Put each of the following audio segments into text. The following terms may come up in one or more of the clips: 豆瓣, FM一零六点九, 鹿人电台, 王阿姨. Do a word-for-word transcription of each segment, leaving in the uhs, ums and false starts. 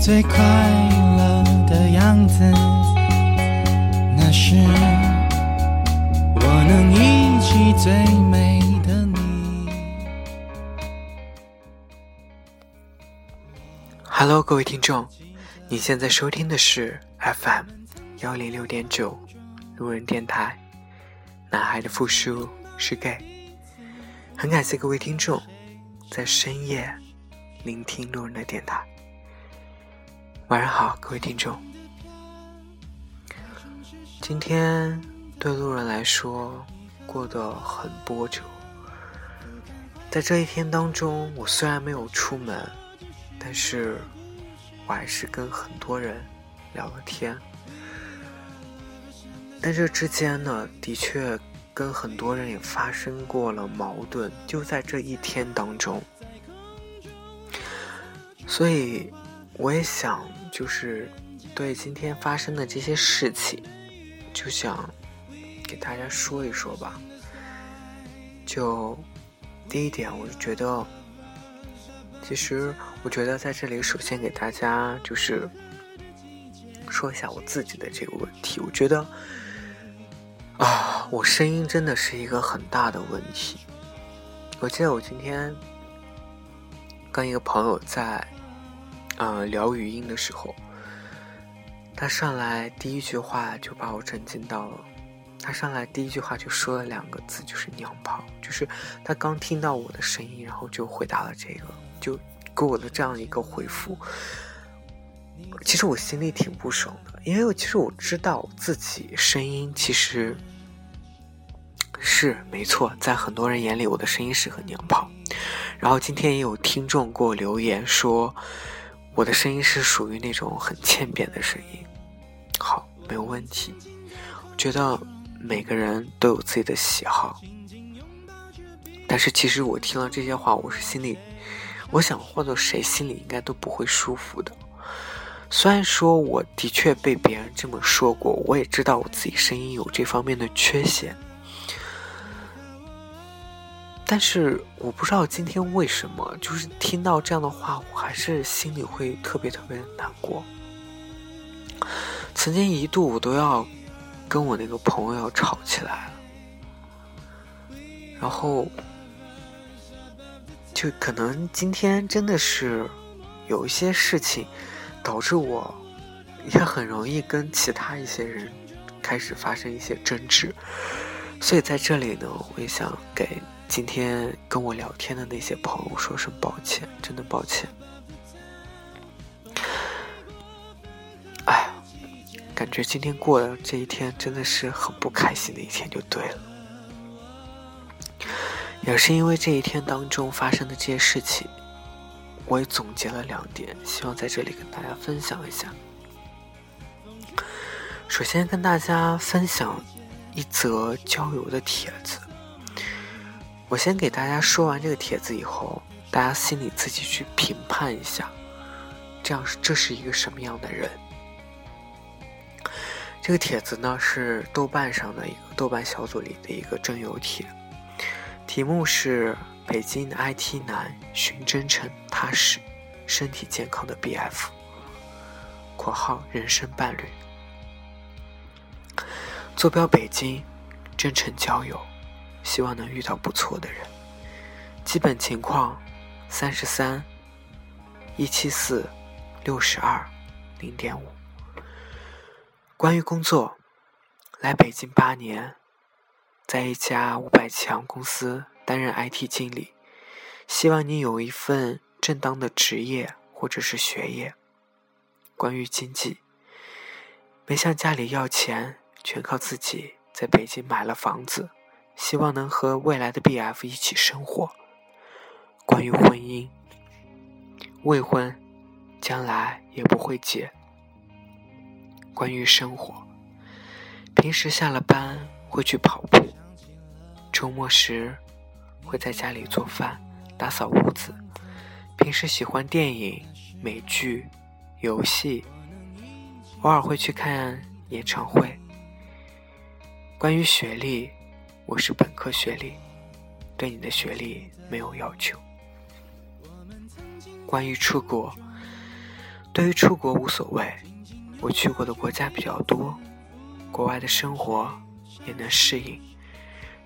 最快乐的样子，那是我能忆起最美的你。 Hello 各位听众，你现在收听的是 F M 一零六点九 路人电台，男孩的复数是 gay。 很感谢各位听众在深夜聆听路人的电台。晚上好，各位听众。今天对路人来说过得很波折，在这一天当中，我虽然没有出门，但是我还是跟很多人聊了天。但这之间呢，的确跟很多人也发生过了矛盾，就在这一天当中，所以我也想就是对今天发生的这些事情就想给大家说一说吧。就第一点，我觉得其实我觉得在这里首先给大家就是说一下我自己的这个问题。我觉得啊，我声音真的是一个很大的问题。我记得我今天跟一个朋友在呃，聊语音的时候，他上来第一句话就把我震惊到了。他上来第一句话就说了两个字，就是娘炮。就是他刚听到我的声音，然后就回答了这个，就给我的这样一个回复。其实我心里挺不爽的，因为其实我知道自己声音其实是没错，在很多人眼里我的声音是很娘炮。然后今天也有听众给我留言说我的声音是属于那种很欠扁的声音。好，没有问题。我觉得每个人都有自己的喜好，但是其实我听了这些话，我是心里，我想换做谁心里应该都不会舒服的。虽然说我的确被别人这么说过，我也知道我自己声音有这方面的缺陷，但是我不知道今天为什么，就是听到这样的话，我还是心里会特别特别难过。曾经一度我都要跟我那个朋友吵起来了，然后就可能今天真的是有一些事情导致我也很容易跟其他一些人开始发生一些争执。所以在这里呢，我也想给今天跟我聊天的那些朋友说声抱歉，真的抱歉。哎，感觉今天过的这一天真的是很不开心的一天就对了。也是因为这一天当中发生的这些事情，我也总结了两点，希望在这里跟大家分享一下。首先跟大家分享一则交友的帖子。我先给大家说完这个帖子以后，大家心里自己去评判一下，这样这是一个什么样的人。这个帖子呢是豆瓣上的一个豆瓣小组里的一个征友帖，题目是北京 I T 男寻真诚踏实身体健康的 B F 括号人生伴侣，坐标北京，真诚交友，希望能遇到不错的人。基本情况三十三 一七四 六十二 零点五。 关于工作，来北京八年，在一家五百强公司担任 I T 经理，希望你有一份正当的职业或者是学业。关于经济，没向家里要钱，全靠自己在北京买了房子，希望能和未来的 B F 一起生活。关于婚姻，未婚，将来也不会解。关于生活，平时下了班会去跑步，周末时会在家里做饭、打扫屋子，平时喜欢电影、美剧、游戏，偶尔会去看演唱会。关于学历，我是本科学历，对你的学历没有要求。关于出国，对于出国无所谓，我去过的国家比较多，国外的生活也能适应。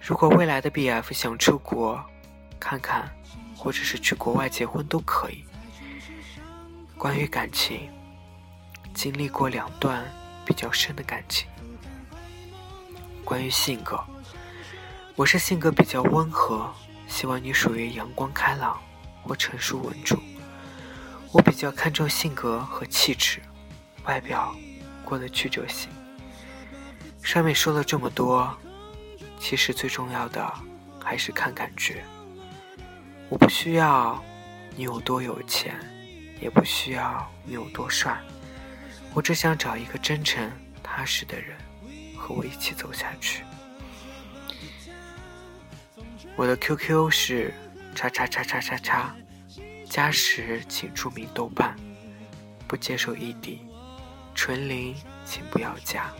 如果未来的 B F 想出国看看，或者是去国外结婚都可以。关于感情，经历过两段比较深的感情。关于性格，我是性格比较温和，希望你属于阳光开朗或成熟稳重。我比较看重性格和气质，外表过得去就行。上面说了这么多，其实最重要的还是看感觉。我不需要你有多有钱，也不需要你有多帅，我只想找一个真诚踏实的人和我一起走下去。我的 Q Q 是叉叉叉叉叉叉，加时请注明豆瓣，不接受异地，纯零请不要加。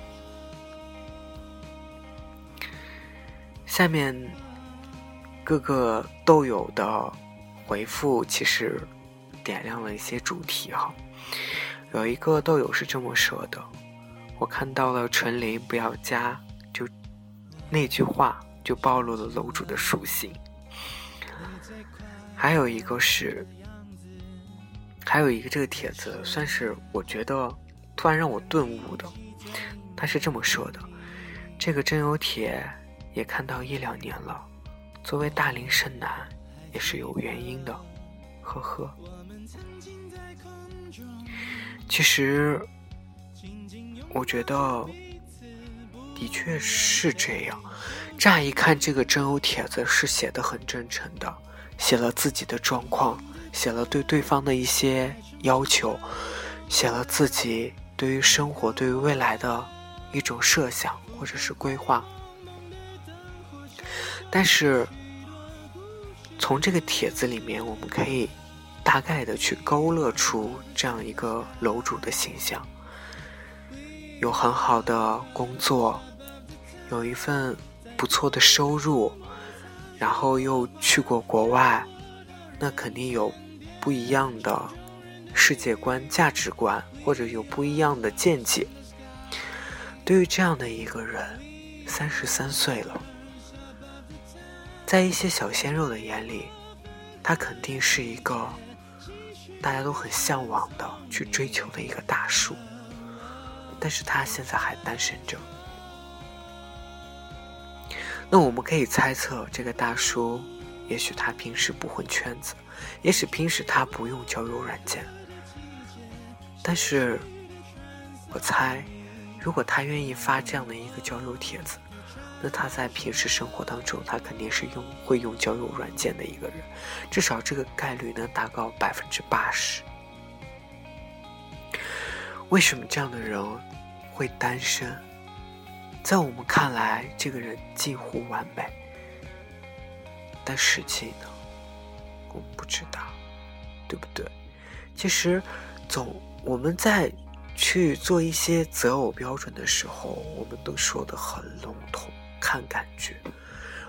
下面各个豆友的回复其实点亮了一些主题哈。有一个豆友是这么说的，我看到了纯零不要加，就那句话就暴露了楼主的属性。还有一个是，还有一个这个帖子算是我觉得突然让我顿悟的，他是这么说的，这个真友帖也看到一两年了，作为大龄剩男也是有原因的，呵呵。其实我觉得的确是这样，乍一看这个真友帖子是写得很真诚的，写了自己的状况，写了对对方的一些要求，写了自己对于生活、对于未来的一种设想或者是规划。但是从这个帖子里面，我们可以大概的去勾勒出这样一个楼主的形象，有很好的工作，有一份不错的收入，然后又去过国外，那肯定有不一样的世界观、价值观，或者有不一样的见解。对于这样的一个人，三十三岁了，在一些小鲜肉的眼里，他肯定是一个大家都很向往的去追求的一个大叔，但是他现在还单身着。那我们可以猜测，这个大叔也许他平时不混圈子，也许平时他不用交友软件，但是我猜如果他愿意发这样的一个交友帖子，那他在平时生活当中他肯定是用会用交友软件的一个人，至少这个概率呢达到百分之八十。为什么这样的人会单身？在我们看来，这个人近乎完美，但实际呢，我们不知道，对不对？其实，总我们在去做一些择偶标准的时候，我们都说得很笼统，看感觉，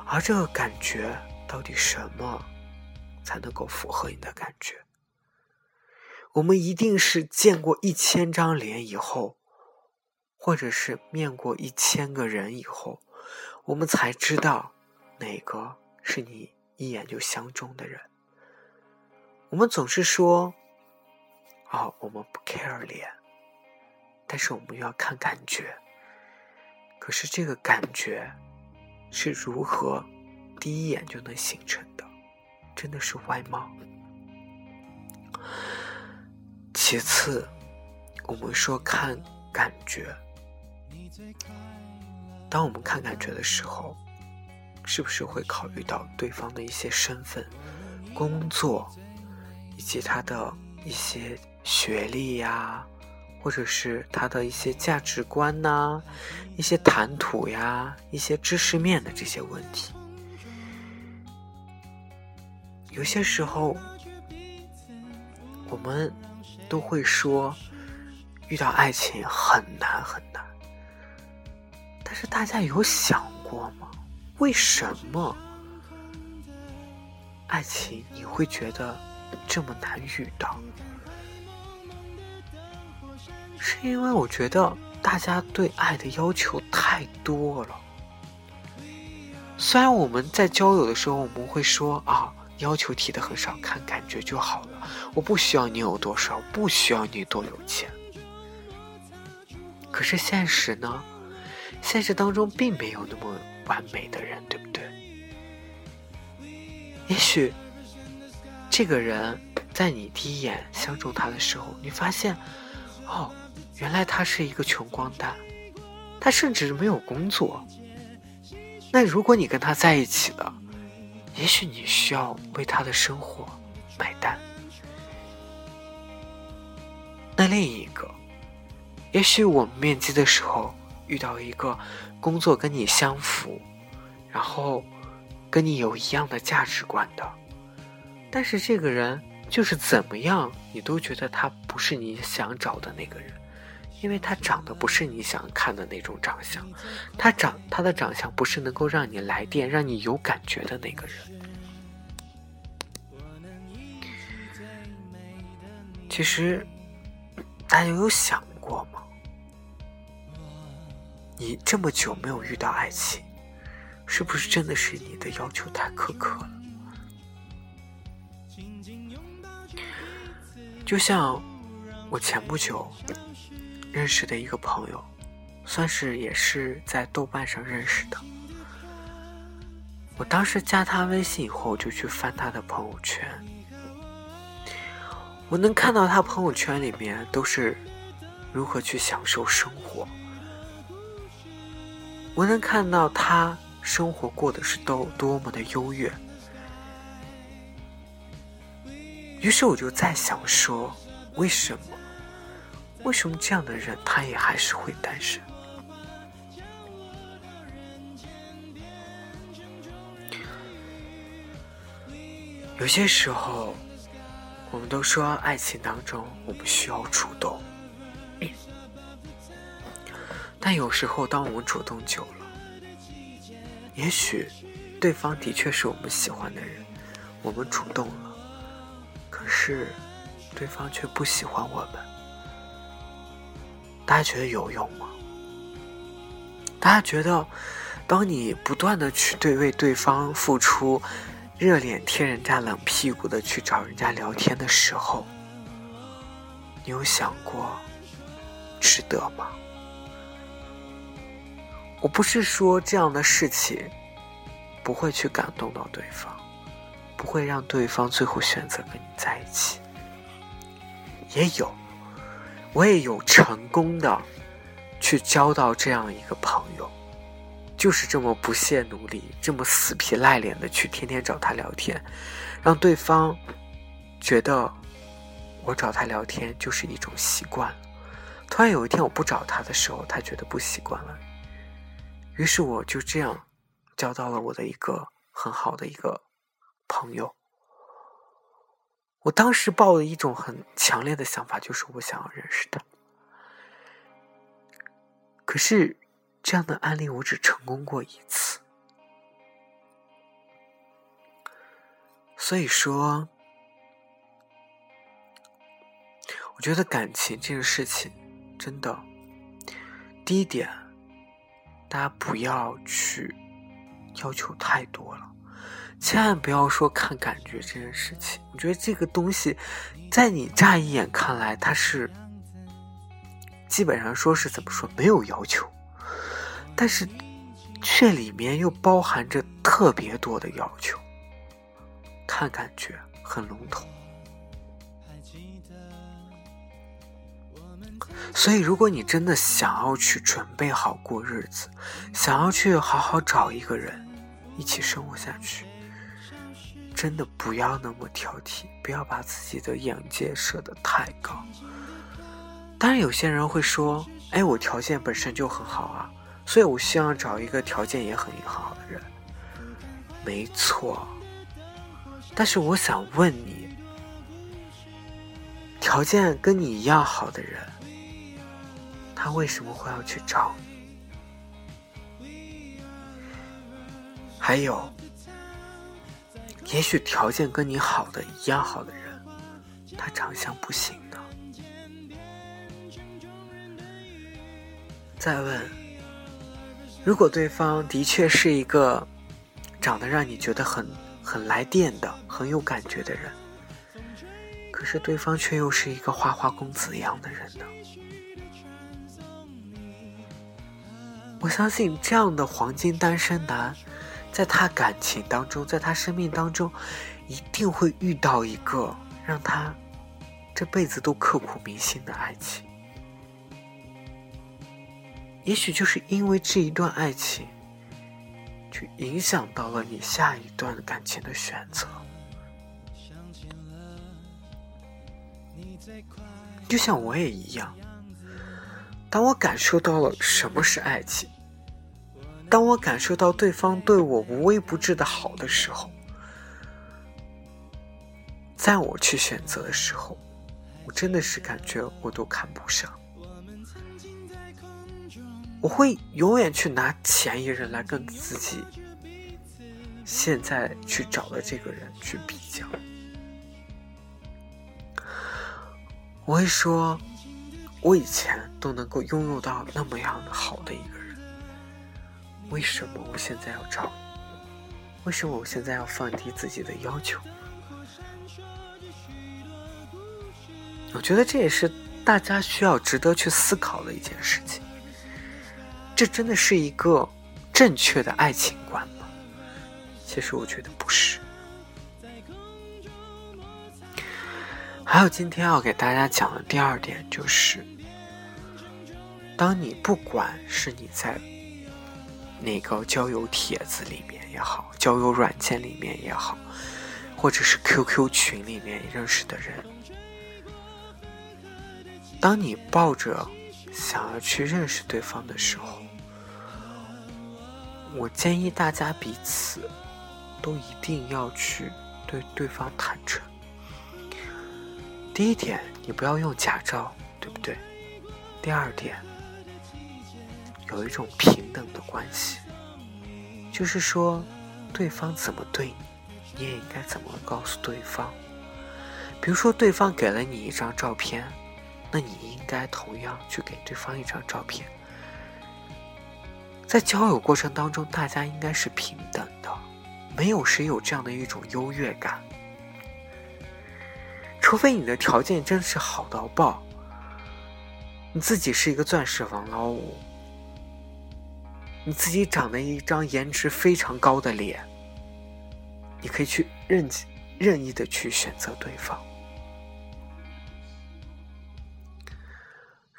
而这个感觉到底什么才能够符合你的感觉？我们一定是见过一千张脸以后，或者是面过一千个人以后，我们才知道哪个是你一眼就相中的人。我们总是说哦，我们不 care 脸，但是我们要看感觉。可是这个感觉是如何第一眼就能形成的，真的是外貌。其次，我们说看感觉，当我们看感觉的时候，是不是会考虑到对方的一些身份、工作，以及他的一些学历呀，或者是他的一些价值观呐、啊、一些谈吐呀、一些知识面的这些问题。有些时候我们都会说遇到爱情很难很难，但是大家有想过吗？为什么爱情你会觉得这么难遇到？是因为我觉得大家对爱的要求太多了。虽然我们在交友的时候我们会说啊，要求提的很少，看感觉就好了，我不需要你有多少，不需要你多有钱。可是现实呢？现实当中并没有那么完美的人，对不对？也许这个人在你第一眼相中他的时候，你发现哦，原来他是一个穷光蛋，他甚至没有工作。那如果你跟他在一起了，也许你需要为他的生活买单。那另一个，也许我们面基的时候遇到一个工作跟你相符，然后跟你有一样的价值观的，但是这个人就是怎么样你都觉得他不是你想找的那个人，因为他长得不是你想看的那种长相，他长他的长相不是能够让你来电让你有感觉的那个人。其实大家有想过吗？你这么久没有遇到爱情，是不是真的是你的要求太苛刻了？就像我前不久认识的一个朋友，算是也是在豆瓣上认识的。我当时加他微信以后，我就去翻他的朋友圈，我能看到他朋友圈里面都是如何去享受生活，我能看到他生活过的是多多么的优越。于是我就在想说，为什么为什么这样的人他也还是会单身？有些时候我们都说爱情当中我们需要主动、嗯、但有时候当我们主动久了，也许对方的确是我们喜欢的人，我们主动了，可是对方却不喜欢我们。大家觉得有用吗？大家觉得当你不断的去对为对方付出，热脸贴人家冷屁股的去找人家聊天的时候，你有想过值得吗？我不是说这样的事情不会去感动到对方，不会让对方最后选择跟你在一起，也有我也有成功的去交到这样一个朋友，就是这么不懈努力，这么死皮赖脸的去天天找他聊天，让对方觉得我找他聊天就是一种习惯了。突然有一天我不找他的时候，他觉得不习惯了，于是我就这样交到了我的一个很好的一个朋友。我当时抱了一种很强烈的想法，就是我想要认识他。可是这样的案例我只成功过一次。所以说我觉得感情这个事情真的，第一点大家不要去要求太多了，千万不要说看感觉这件事情。我觉得这个东西在你乍一眼看来它是基本上说是怎么说没有要求，但是却里面又包含着特别多的要求。看感觉很笼统，所以如果你真的想要去准备好过日子，想要去好好找一个人一起生活下去，真的不要那么挑剔，不要把自己的眼界设得太高。当然有些人会说，哎，我条件本身就很好啊，所以我希望找一个条件也很好的人。没错，但是我想问你，条件跟你一样好的人，他为什么会要去找你？还有，也许条件跟你好的一样好的人，他长相不行呢。再问，如果对方的确是一个长得让你觉得很很来电的，很有感觉的人，可是对方却又是一个花花公子一样的人呢？我相信这样的黄金单身男，在他感情当中，在他生命当中，一定会遇到一个让他这辈子都刻骨铭心的爱情。也许就是因为这一段爱情，去影响到了你下一段感情的选择。就像我也一样，当我感受到了什么是爱情，当我感受到对方对我无微不至的好的时候，在我去选择的时候，我真的是感觉我都看不上。我会永远去拿前一人来跟自己现在去找的这个人去比较。我会说，我以前都能够拥有到那么样的好的一个人，为什么我现在要找你？为什么我现在要放低自己的要求？我觉得这也是大家需要值得去思考的一件事情。这真的是一个正确的爱情观吗？其实我觉得不是。还有今天要给大家讲的第二点就是，当你不管是你在那个交友帖子里面也好，交友软件里面也好，或者是 Q Q 群里面认识的人，当你抱着想要去认识对方的时候，我建议大家彼此都一定要去对对方坦诚。第一点，你不要用假照，对不对？第二点，有一种平等的关系，就是说对方怎么对你，你也应该怎么告诉对方。比如说对方给了你一张照片，那你应该同样去给对方一张照片。在交友过程当中，大家应该是平等的，没有谁有这样的一种优越感，除非你的条件真是好到爆，你自己是一个钻石王老五，你自己长了一张颜值非常高的脸，你可以去任任意的去选择对方。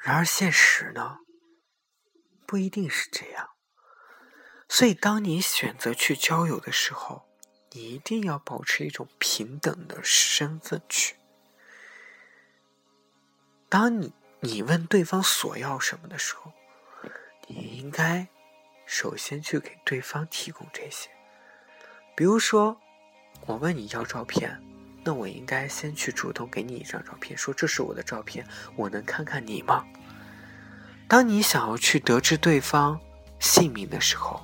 然而现实呢，不一定是这样。所以当你选择去交友的时候，你一定要保持一种平等的身份去。当你你问对方所要什么的时候，你应该首先去给对方提供这些。比如说，我问你要照片，那我应该先去主动给你一张照片，说这是我的照片，我能看看你吗？当你想要去得知对方姓名的时候，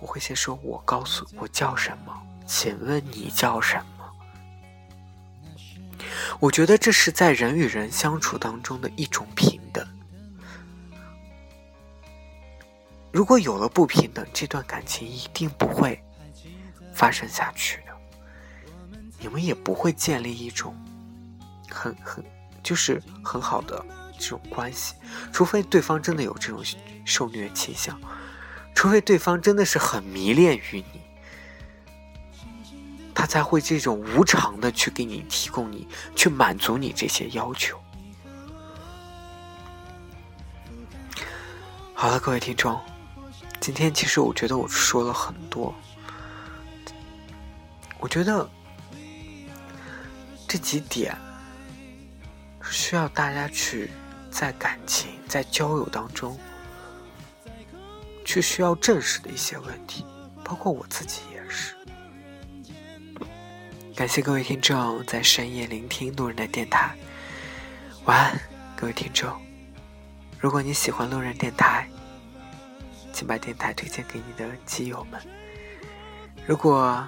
我会先说，我告诉我叫什么，请问你叫什么？我觉得这是在人与人相处当中的一种平等。如果有了不平等，这段感情一定不会发生下去。你们也不会建立一种很很就是很好的这种关系，除非对方真的有这种受虐倾向，除非对方真的是很迷恋于你，他才会这种无偿的去给你提供你，去满足你这些要求。好了，各位听众，今天其实我觉得我说了很多，我觉得这几点是需要大家去在感情在交友当中去需要正视的一些问题，包括我自己也是。感谢各位听众在深夜聆听路人的电台，晚安各位听众。如果你喜欢路人电台，请把电台推荐给你的基友们。如果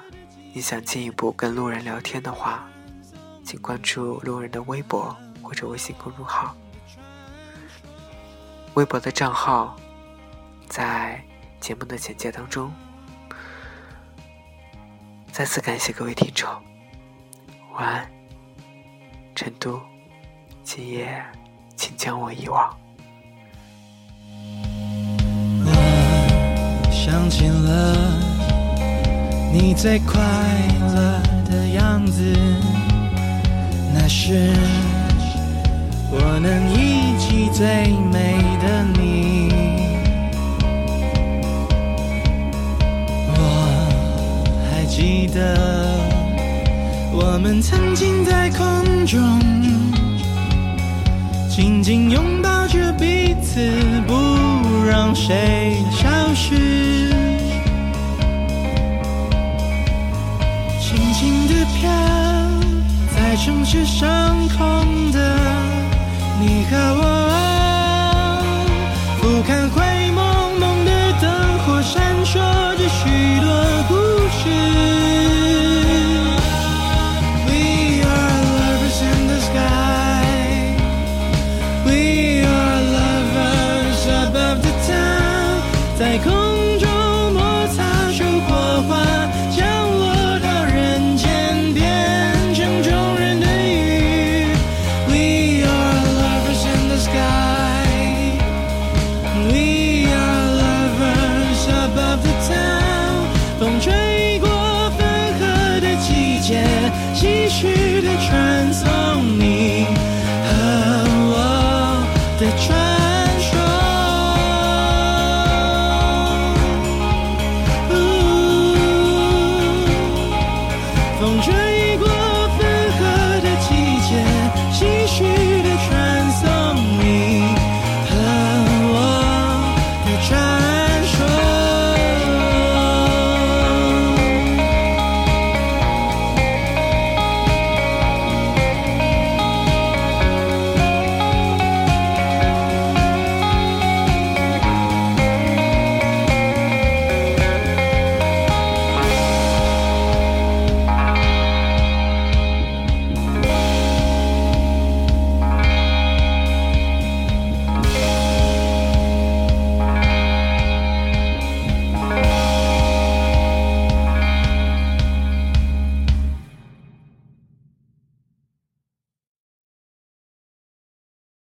你想进一步跟路人聊天的话，请关注路人的微博或者微信公众号，微博的账号在节目的简介当中。再次感谢各位听众，晚安，成都，今夜请将我遗忘。我想起了你最快乐的样子，那是我能忆起最美的你。我还记得我们曾经在空中紧紧拥抱着彼此，不让谁消失，轻轻地飘在城市上空的你和我，俯瞰灰蒙蒙的灯火，闪烁着许多故事。 We are lovers in the sky，在空中摩擦，生火花降落到人间，变成众人的雨。 We are lovers in the sky， We are lovers above the town， 风吹过分合的季节，继续地传送你和我的传